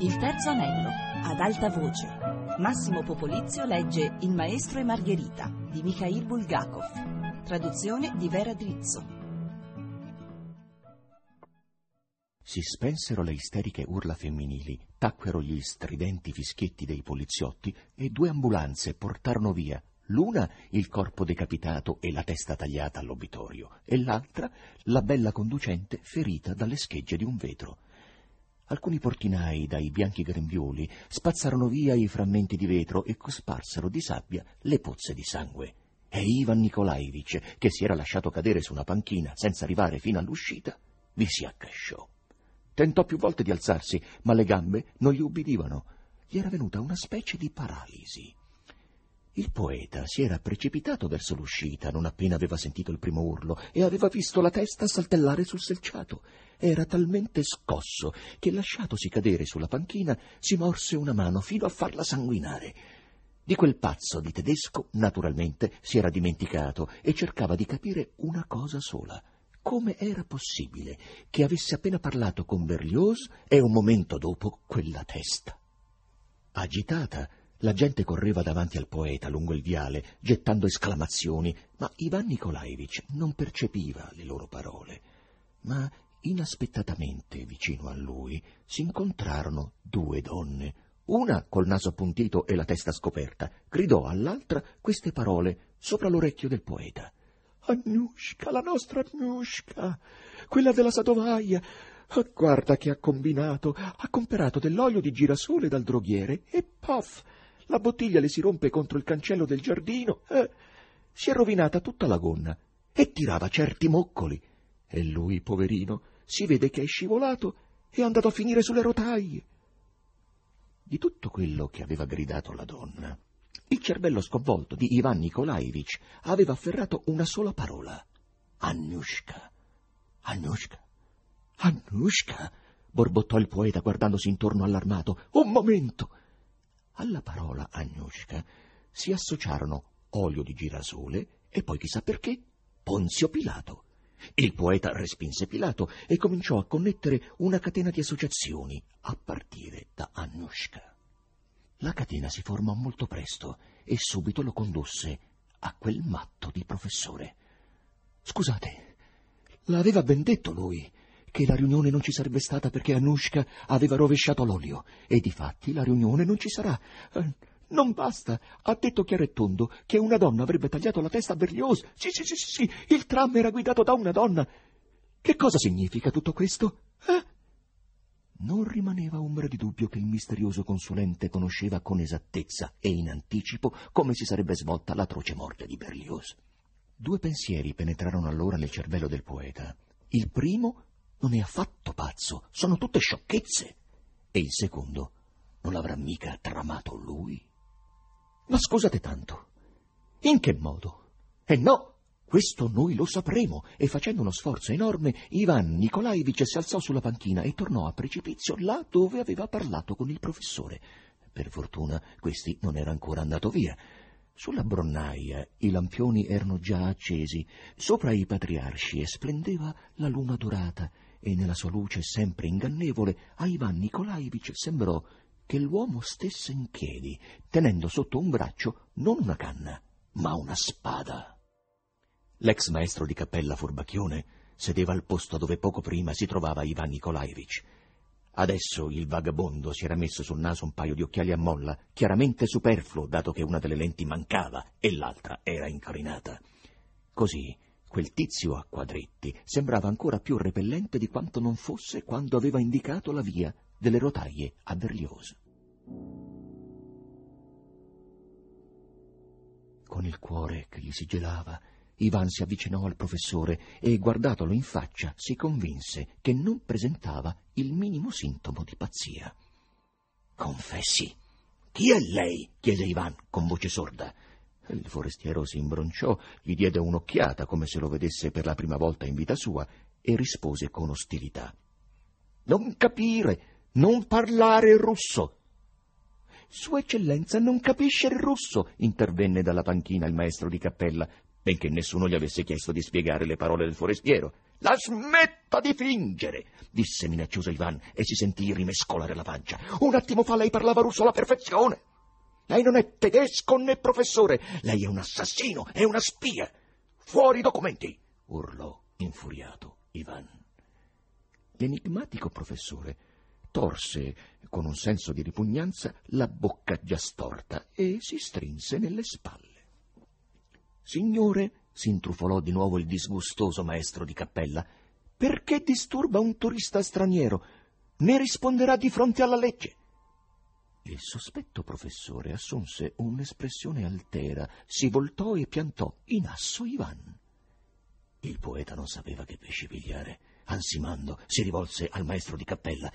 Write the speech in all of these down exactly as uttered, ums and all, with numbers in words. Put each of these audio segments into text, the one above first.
Il terzo anello, ad alta voce. Massimo Popolizio legge Il maestro e Margherita di Mikhail Bulgakov. Traduzione di Vera Drizzo. Si spensero le isteriche urla femminili, tacquero gli stridenti fischietti dei poliziotti e due ambulanze portarono via, l'una il corpo decapitato e la testa tagliata all'obitorio, e l'altra la bella conducente ferita dalle schegge di un vetro. Alcuni portinai dai bianchi grembiuli spazzarono via i frammenti di vetro e cosparsero di sabbia le pozze di sangue. E Ivan Nikolaevich, che si era lasciato cadere su una panchina senza arrivare fino all'uscita, vi si accasciò. Tentò più volte di alzarsi, ma le gambe non gli ubbidivano. Gli era venuta una specie di paralisi. Il poeta si era precipitato verso l'uscita non appena aveva sentito il primo urlo e aveva visto la testa saltellare sul selciato. Era talmente scosso che, lasciatosi cadere sulla panchina, si morse una mano fino a farla sanguinare. Di quel pazzo di tedesco, naturalmente, si era dimenticato e cercava di capire una cosa sola. Come era possibile che avesse appena parlato con Berlioz e un momento dopo quella testa? Agitata, la gente correva davanti al poeta lungo il viale, gettando esclamazioni, ma Ivan Nikolaevich non percepiva le loro parole. Ma inaspettatamente vicino a lui si incontrarono due donne. Una, col naso appuntito e la testa scoperta, gridò all'altra queste parole sopra l'orecchio del poeta: «Agnushka, la nostra Agnushka, quella della Sadovaia, guarda che ha combinato, ha comperato dell'olio di girasole dal droghiere e paf, la bottiglia le si rompe contro il cancello del giardino, eh, si è rovinata tutta la gonna e tirava certi moccoli. E lui, poverino, si vede che è scivolato e è andato a finire sulle rotaie». Di tutto quello che aveva gridato la donna, il cervello sconvolto di Ivan Nikolaevich aveva afferrato una sola parola: Annushka. Annushka. Annushka, borbottò il poeta guardandosi intorno allarmato. Un momento! Alla parola Annushka si associarono olio di girasole e poi, chissà perché, Ponzio Pilato. Il poeta respinse Pilato e cominciò a connettere una catena di associazioni a partire da Annushka. La catena si formò molto presto e subito lo condusse a quel matto di professore. Scusate, l'aveva ben detto lui che la riunione non ci sarebbe stata perché Annushka aveva rovesciato l'olio, e difatti la riunione non ci sarà. Non basta, ha detto chiaro e tondo che una donna avrebbe tagliato la testa a Berlioz. Sì, sì, sì, sì, il tram era guidato da una donna. Che cosa significa tutto questo? Eh? Non rimaneva ombra di dubbio che il misterioso consulente conosceva con esattezza e in anticipo come si sarebbe svolta l'atroce morte di Berlioz. Due pensieri penetrarono allora nel cervello del poeta. Il primo: non è affatto pazzo, sono tutte sciocchezze. E il secondo: non l'avrà mica tramato lui? Ma scusate tanto, in che modo? E eh no, questo noi lo sapremo. E facendo uno sforzo enorme, Ivan Nikolaevich si alzò sulla panchina e tornò a precipizio là dove aveva parlato con il professore. Per fortuna questi non era ancora andato via. Sulla Bronnaia i lampioni erano già accesi, sopra i patriarci e splendeva la luna dorata, e nella sua luce sempre ingannevole a Ivan Nikolaevich sembrò che l'uomo stesse in piedi, tenendo sotto un braccio non una canna, ma una spada. L'ex maestro di cappella Furbacchione sedeva al posto dove poco prima si trovava Ivan Nikolaevich. Adesso il vagabondo si era messo sul naso un paio di occhiali a molla, chiaramente superfluo, dato che una delle lenti mancava e l'altra era incrinata. Così quel tizio a quadretti sembrava ancora più repellente di quanto non fosse quando aveva indicato la via delle rotaie a Berlioz. Con il cuore che gli si gelava, Ivan si avvicinò al professore e, guardatolo in faccia, si convinse che non presentava il minimo sintomo di pazzia. «Confessi, chi è lei?» chiese Ivan con voce sorda. Il forestiero si imbronciò, gli diede un'occhiata come se lo vedesse per la prima volta in vita sua e rispose con ostilità: «Non capire! Non parlare il russo!» «Sua Eccellenza non capisce il russo», intervenne dalla panchina il maestro di cappella, benché nessuno gli avesse chiesto di spiegare le parole del forestiero. La smetta di fingere, disse minacciosa Ivan e si sentì rimescolare la pancia. Un attimo fa lei parlava russo alla perfezione. Lei non è tedesco né professore, lei è un assassino, è una spia. Fuori i documenti, urlò infuriato Ivan. L'enigmatico professore torse con un senso di ripugnanza la bocca già storta e si strinse nelle spalle. Signore, si intrufolò di nuovo il disgustoso maestro di cappella, perché disturba un turista straniero? Ne risponderà di fronte alla legge. Il sospetto professore assunse un'espressione altera, si voltò e piantò in asso Ivan. Il poeta non sapeva che pesci pigliare. Ansimando si rivolse al maestro di cappella.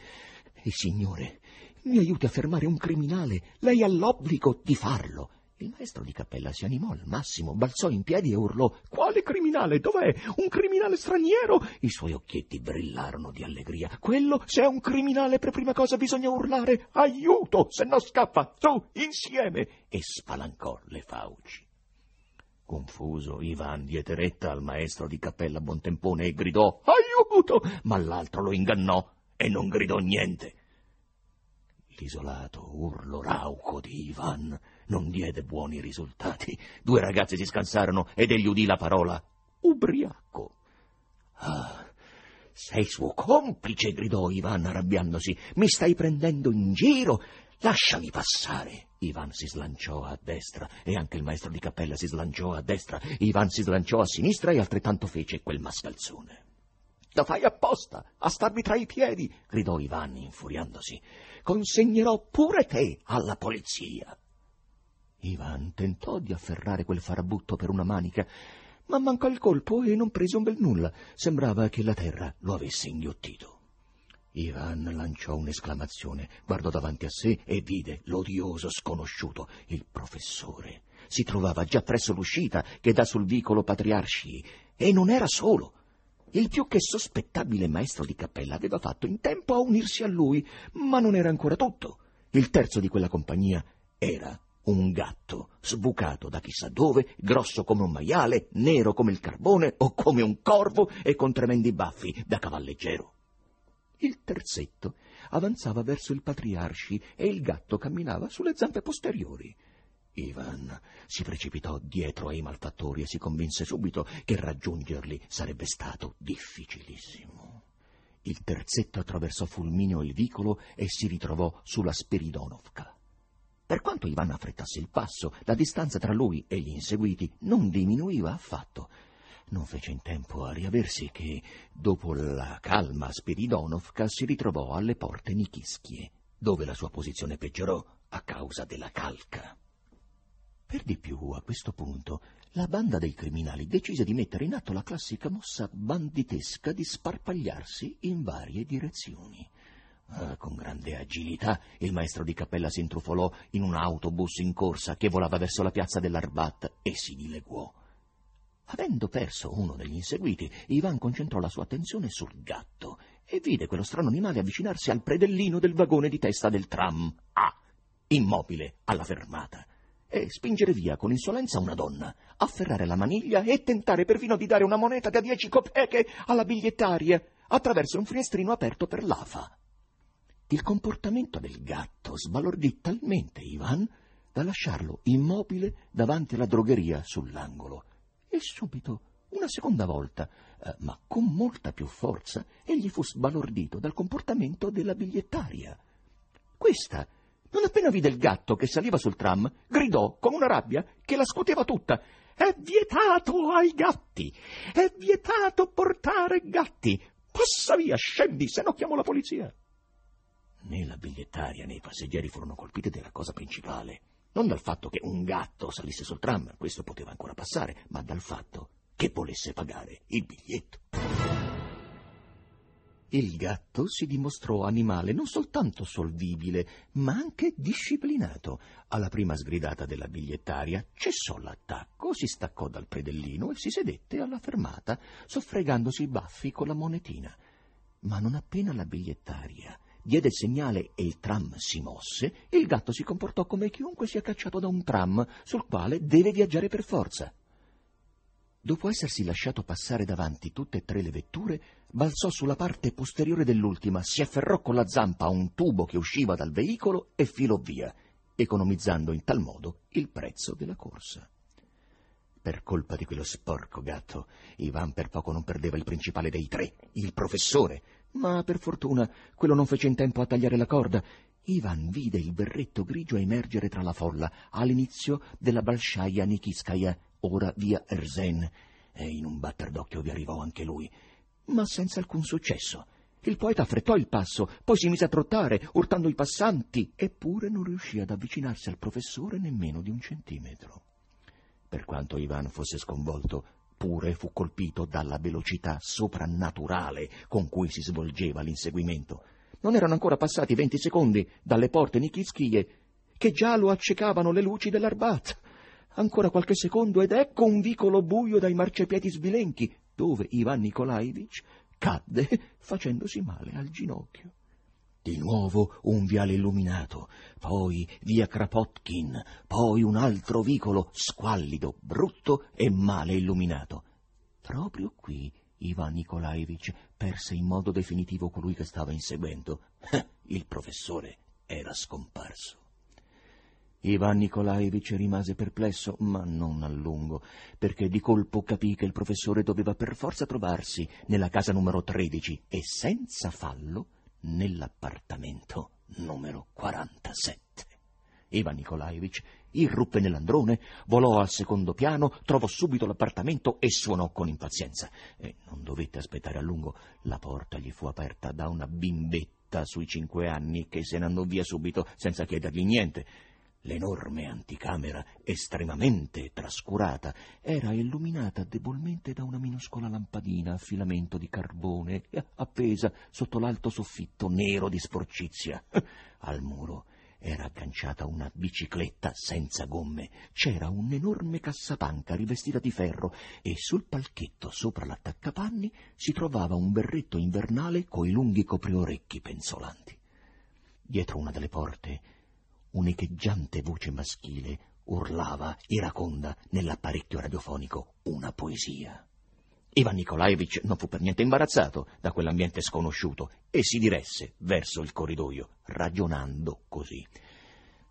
«Il signore mi aiuti a fermare un criminale, lei ha l'obbligo di farlo». Il maestro di cappella si animò al massimo, balzò in piedi e urlò «Quale criminale? Dov'è? Un criminale straniero?» I suoi occhietti brillarono di allegria. «Quello, se è un criminale, per prima cosa bisogna urlare «Aiuto! Se no scappa! Su, insieme!» e spalancò le fauci. Confuso, Ivan diede retta al maestro di cappella Buontempone e gridò «Aiuto!» ma l'altro lo ingannò e non gridò niente. L'isolato urlo rauco di Ivan non diede buoni risultati. Due ragazzi si scansarono ed egli udì la parola ubriaco. «Ah, sei suo complice!» gridò Ivan arrabbiandosi. «Mi stai prendendo in giro! Lasciami passare!» Ivan si slanciò a destra e anche il maestro di cappella si slanciò a destra. Ivan si slanciò a sinistra e altrettanto fece quel mascalzone. «La fai apposta, a starmi tra i piedi!» gridò Ivan infuriandosi. «Consegnerò pure te alla polizia!» Ivan tentò di afferrare quel farabutto per una manica, ma mancò il colpo e non prese un bel nulla. Sembrava che la terra lo avesse inghiottito. Ivan lanciò un'esclamazione, guardò davanti a sé e vide l'odioso sconosciuto, il professore. Si trovava già presso l'uscita che dà sul vicolo Patriarci e non era solo. Il più che sospettabile maestro di cappella aveva fatto in tempo a unirsi a lui, ma non era ancora tutto. Il terzo di quella compagnia era un gatto, sbucato da chissà dove, grosso come un maiale, nero come il carbone o come un corvo e con tremendi baffi da cavalleggero. Il terzetto avanzava verso il Patriarci e il gatto camminava sulle zampe posteriori. Ivan si precipitò dietro ai malfattori e si convinse subito che raggiungerli sarebbe stato difficilissimo. Il terzetto attraversò fulmineo il vicolo e si ritrovò sulla Spiridonovka. Per quanto Ivan affrettasse il passo, la distanza tra lui e gli inseguiti non diminuiva affatto. Non fece in tempo a riaversi che, dopo la calma Spiridonovka, si ritrovò alle porte Nikischie, dove la sua posizione peggiorò a causa della calca. Per di più, a questo punto, la banda dei criminali decise di mettere in atto la classica mossa banditesca di sparpagliarsi in varie direzioni. Ah, con grande agilità il maestro di cappella si intrufolò in un autobus in corsa che volava verso la piazza dell'Arbat e si dileguò. Avendo perso uno degli inseguiti, Ivan concentrò la sua attenzione sul gatto e vide quello strano animale avvicinarsi al predellino del vagone di testa del tram A, immobile alla fermata, e spingere via con insolenza una donna, afferrare la maniglia e tentare perfino di dare una moneta da dieci copeche alla bigliettaria attraverso un finestrino aperto per l'afa. Il comportamento del gatto sbalordì talmente Ivan da lasciarlo immobile davanti alla drogheria sull'angolo e subito, una seconda volta, eh, ma con molta più forza, egli fu sbalordito dal comportamento della bigliettaria. Questa non appena vide il gatto che saliva sul tram, gridò con una rabbia che la scuoteva tutta. «È vietato ai gatti! È vietato portare gatti! Passa via, scendi, se no chiamo la polizia!» Né la bigliettaria né i passeggeri furono colpiti della cosa principale. Non dal fatto che un gatto salisse sul tram, questo poteva ancora passare, ma dal fatto che volesse pagare il biglietto. Il gatto si dimostrò animale non soltanto solvibile, ma anche disciplinato. Alla prima sgridata della bigliettaria cessò l'attacco, si staccò dal predellino e si sedette alla fermata, soffregandosi i baffi con la monetina. Ma non appena la bigliettaria diede il segnale e il tram si mosse, il gatto si comportò come chiunque sia cacciato da un tram sul quale deve viaggiare per forza. Dopo essersi lasciato passare davanti tutte e tre le vetture, balzò sulla parte posteriore dell'ultima, si afferrò con la zampa a un tubo che usciva dal veicolo e filò via, economizzando in tal modo il prezzo della corsa. Per colpa di quello sporco gatto, Ivan per poco non perdeva il principale dei tre, il professore, ma per fortuna quello non fece in tempo a tagliare la corda. Ivan vide il berretto grigio emergere tra la folla all'inizio della Balshaia Nikiskaya, ora via Erzen, e in un batter d'occhio vi arrivò anche lui, ma senza alcun successo. Il poeta affrettò il passo, poi si mise a trottare, urtando i passanti, eppure non riuscì ad avvicinarsi al professore nemmeno di un centimetro. Per quanto Ivan fosse sconvolto, pure fu colpito dalla velocità soprannaturale con cui si svolgeva l'inseguimento. Non erano ancora passati venti secondi dalle porte Nikiskije, che già lo accecavano le luci dell'Arbat. Ancora qualche secondo ed ecco un vicolo buio dai marciapiedi sbilenchi, dove Ivan Nikolaevich cadde facendosi male al ginocchio. Di nuovo un viale illuminato, poi via Kropotkin, poi un altro vicolo squallido, brutto e male illuminato. Proprio qui Ivan Nikolaevich perse in modo definitivo colui che stava inseguendo. Il professore era scomparso. Ivan Nikolaevich rimase perplesso, ma non a lungo, perché di colpo capì che il professore doveva per forza trovarsi nella casa numero tredici e senza fallo nell'appartamento numero quarantasette. Ivan Nikolaevich irruppe nell'androne, volò al secondo piano, trovò subito l'appartamento e suonò con impazienza. E non dovette aspettare a lungo. La porta gli fu aperta da una bimbetta sui cinque anni che se ne andò via subito senza chiedergli niente. L'enorme anticamera, estremamente trascurata, era illuminata debolmente da una minuscola lampadina a filamento di carbone appesa sotto l'alto soffitto nero di sporcizia. Al muro era agganciata una bicicletta senza gomme, c'era un'enorme cassapanca rivestita di ferro e sul palchetto sopra l'attaccapanni si trovava un berretto invernale coi lunghi copriorecchi penzolanti. Dietro una delle porte un'echeggiante voce maschile urlava, iraconda, nell'apparecchio radiofonico una poesia. Ivan Nikolaevich non fu per niente imbarazzato da quell'ambiente sconosciuto e si diresse verso il corridoio, ragionando così.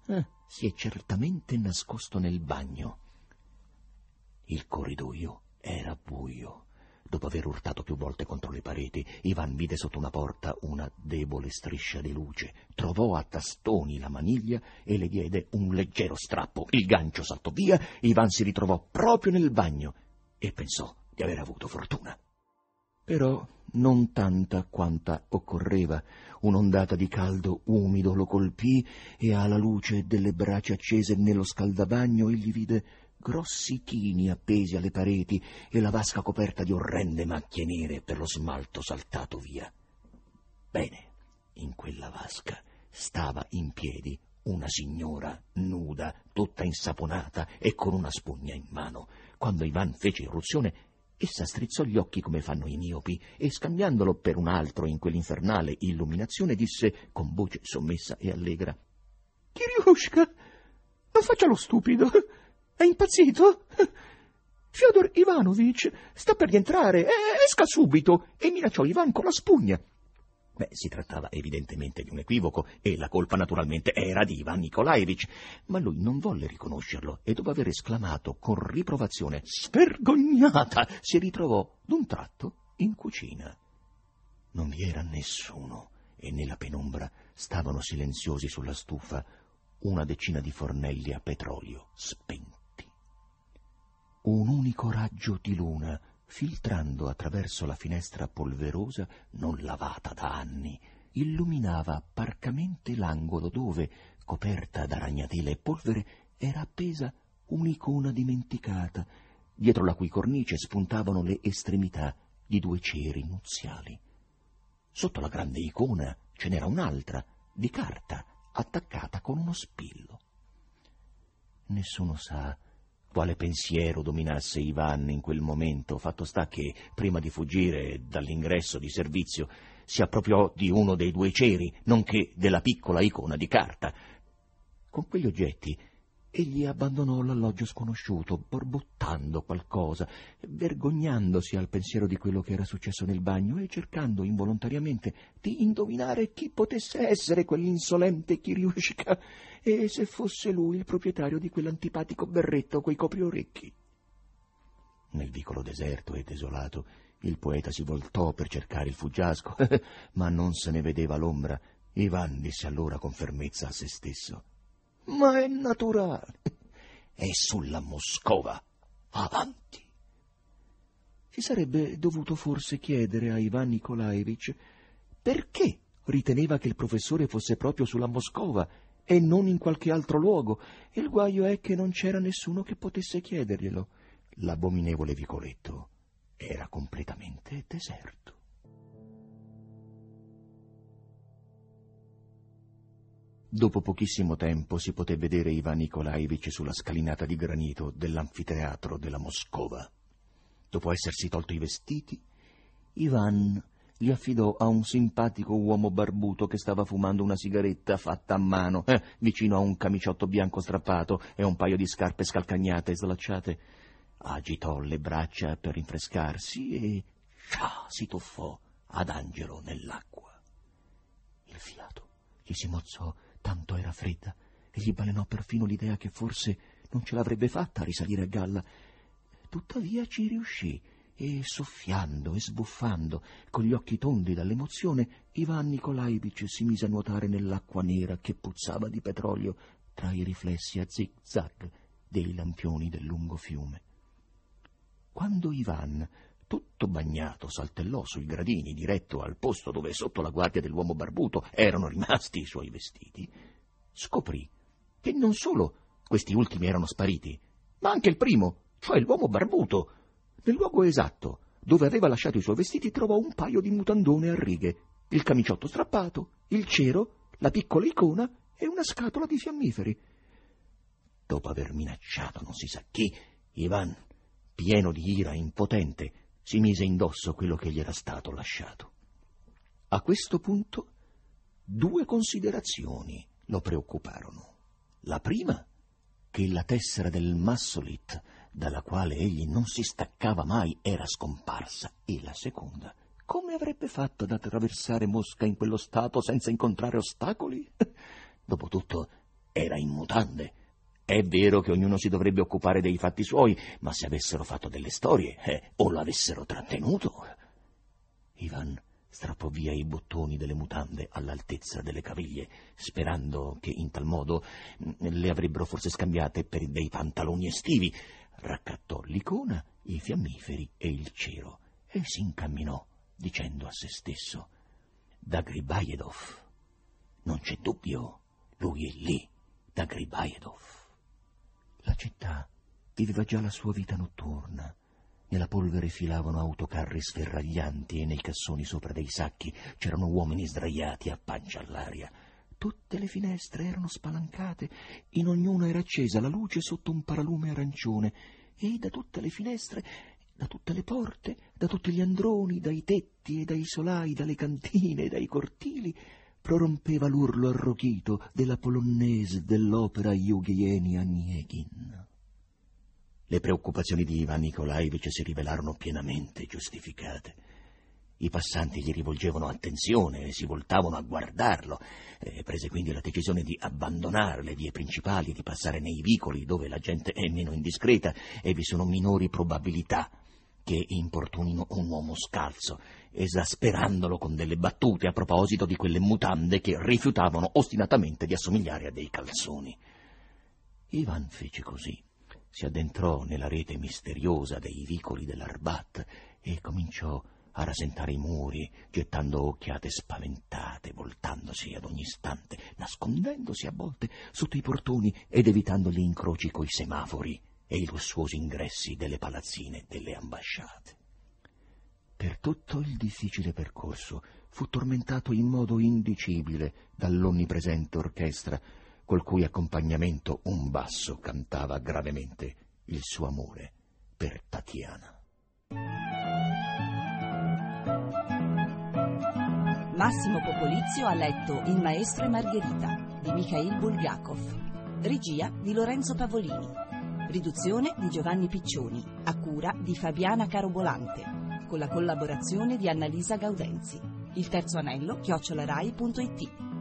Eh, si è certamente nascosto nel bagno. Il corridoio era buio. Dopo aver urtato più volte contro le pareti, Ivan vide sotto una porta una debole striscia di luce, trovò a tastoni la maniglia e le diede un leggero strappo. Il gancio saltò via, Ivan si ritrovò proprio nel bagno e pensò di aver avuto fortuna. Però non tanta quanta occorreva. Un'ondata di caldo umido lo colpì e alla luce delle braci accese nello scaldabagno egli vide grossi chini appesi alle pareti e la vasca coperta di orrende macchie nere per lo smalto saltato via. Bene, in quella vasca stava in piedi una signora nuda, tutta insaponata e con una spugna in mano. Quando Ivan fece irruzione, essa strizzò gli occhi come fanno i miopi e, scambiandolo per un altro in quell'infernale illuminazione, disse con voce sommessa e allegra: «Kiriushka, non faccia lo stupido! È impazzito? Fyodor Ivanovich sta per rientrare, esca subito!» E minacciò Ivan con la spugna. Beh, si trattava evidentemente di un equivoco e la colpa naturalmente era di Ivan Nikolaevich, ma lui non volle riconoscerlo e dopo aver esclamato con riprovazione «Svergognata!» si ritrovò d'un tratto in cucina. Non vi era nessuno e nella penombra stavano silenziosi sulla stufa una decina di fornelli a petrolio spenti. Un unico raggio di luna, filtrando attraverso la finestra polverosa, non lavata da anni, illuminava parcamente l'angolo dove, coperta da ragnatela e polvere, era appesa un'icona dimenticata, dietro la cui cornice spuntavano le estremità di due ceri nuziali. Sotto la grande icona ce n'era un'altra, di carta, attaccata con uno spillo. Nessuno sa quale pensiero dominasse Ivan in quel momento, fatto sta che, prima di fuggire dall'ingresso di servizio, si appropriò di uno dei due ceri, nonché della piccola icona di carta. Con quegli oggetti Egli abbandonò l'alloggio sconosciuto, borbottando qualcosa, vergognandosi al pensiero di quello che era successo nel bagno e cercando involontariamente di indovinare chi potesse essere quell'insolente Chiriusca e se fosse lui il proprietario di quell'antipatico berretto coi copriorecchi. Nel vicolo deserto e desolato il poeta si voltò per cercare il fuggiasco, ma non se ne vedeva l'ombra. Ivan disse allora con fermezza a se stesso: «Ma è naturale, è sulla Moscova, avanti!» Si sarebbe dovuto forse chiedere a Ivan Nikolaevich perché riteneva che il professore fosse proprio sulla Moscova e non in qualche altro luogo, e il guaio è che non c'era nessuno che potesse chiederglielo. L'abominevole vicoletto era completamente deserto. Dopo pochissimo tempo si poté vedere Ivan Nikolaevich sulla scalinata di granito dell'anfiteatro della Moscova. Dopo essersi tolto i vestiti, Ivan li affidò a un simpatico uomo barbuto che stava fumando una sigaretta fatta a mano, eh, vicino a un camiciotto bianco strappato e un paio di scarpe scalcagnate e slacciate. Agitò le braccia per rinfrescarsi e scià, si tuffò ad angelo nell'acqua. Il fiato gli si mozzò, tanto era fredda, e gli balenò perfino l'idea che forse non ce l'avrebbe fatta a risalire a galla. Tuttavia ci riuscì, e soffiando e sbuffando, con gli occhi tondi dall'emozione, Ivan Nikolaevich si mise a nuotare nell'acqua nera che puzzava di petrolio tra i riflessi a zig-zag dei lampioni del lungo fiume. Quando Ivan, tutto bagnato, saltellò sui gradini diretto al posto dove, sotto la guardia dell'uomo barbuto, erano rimasti i suoi vestiti, scoprì che non solo questi ultimi erano spariti, ma anche il primo, cioè l'uomo barbuto. Nel luogo esatto dove aveva lasciato i suoi vestiti trovò un paio di mutandone a righe, il camiciotto strappato, il cero, la piccola icona e una scatola di fiammiferi. Dopo aver minacciato non si sa chi, Ivan, pieno di ira impotente, si mise indosso quello che gli era stato lasciato. A questo punto due considerazioni lo preoccuparono. La prima, che la tessera del Massolit, dalla quale egli non si staccava mai, era scomparsa, e la seconda, come avrebbe fatto ad attraversare Mosca in quello stato senza incontrare ostacoli? Dopotutto era in mutande. È vero che ognuno si dovrebbe occupare dei fatti suoi, ma se avessero fatto delle storie, eh, o l'avessero trattenuto... Ivan strappò via i bottoni delle mutande all'altezza delle caviglie, sperando che in tal modo le avrebbero forse scambiate per dei pantaloni estivi. Raccattò l'icona, i fiammiferi e il cero, e si incamminò, dicendo a se stesso: «Da Gribajedov, non c'è dubbio, lui è lì, da Gribajedov». La città viveva già la sua vita notturna. Nella polvere filavano autocarri sferraglianti e nei cassoni sopra dei sacchi c'erano uomini sdraiati a pancia all'aria. Tutte le finestre erano spalancate, in ognuna era accesa la luce sotto un paralume arancione, e da tutte le finestre, da tutte le porte, da tutti gli androni, dai tetti e dai solai, dalle cantine e dai cortili, prorompeva l'urlo arrochito della polonaise dell'opera Jevgenij Onegin. Le preoccupazioni di Ivan Nikolaevich si rivelarono pienamente giustificate. I passanti gli rivolgevano attenzione e si voltavano a guardarlo. Eh, prese quindi la decisione di abbandonare le vie principali, di passare nei vicoli dove la gente è meno indiscreta e vi sono minori probabilità che importunino un uomo scalzo, esasperandolo con delle battute a proposito di quelle mutande che rifiutavano ostinatamente di assomigliare a dei calzoni. Ivan fece così. Si addentrò nella rete misteriosa dei vicoli dell'Arbat e cominciò a rasentare i muri, gettando occhiate spaventate, voltandosi ad ogni istante, nascondendosi a volte sotto i portoni ed evitando gli incroci coi semafori e i lussuosi ingressi delle palazzine delle ambasciate. Per tutto il difficile percorso fu tormentato in modo indicibile dall'onnipresente orchestra, col cui accompagnamento un basso cantava gravemente il suo amore per Tatiana. Massimo Popolizio ha letto Il maestro e Margherita di Mikhail Bulgakov. Regia di Lorenzo Pavolini. Riduzione di Giovanni Piccioni, a cura di Fabiana Carobolante, con la collaborazione di Annalisa Gaudenzi. Il terzo anello, chiocciola rai punto it.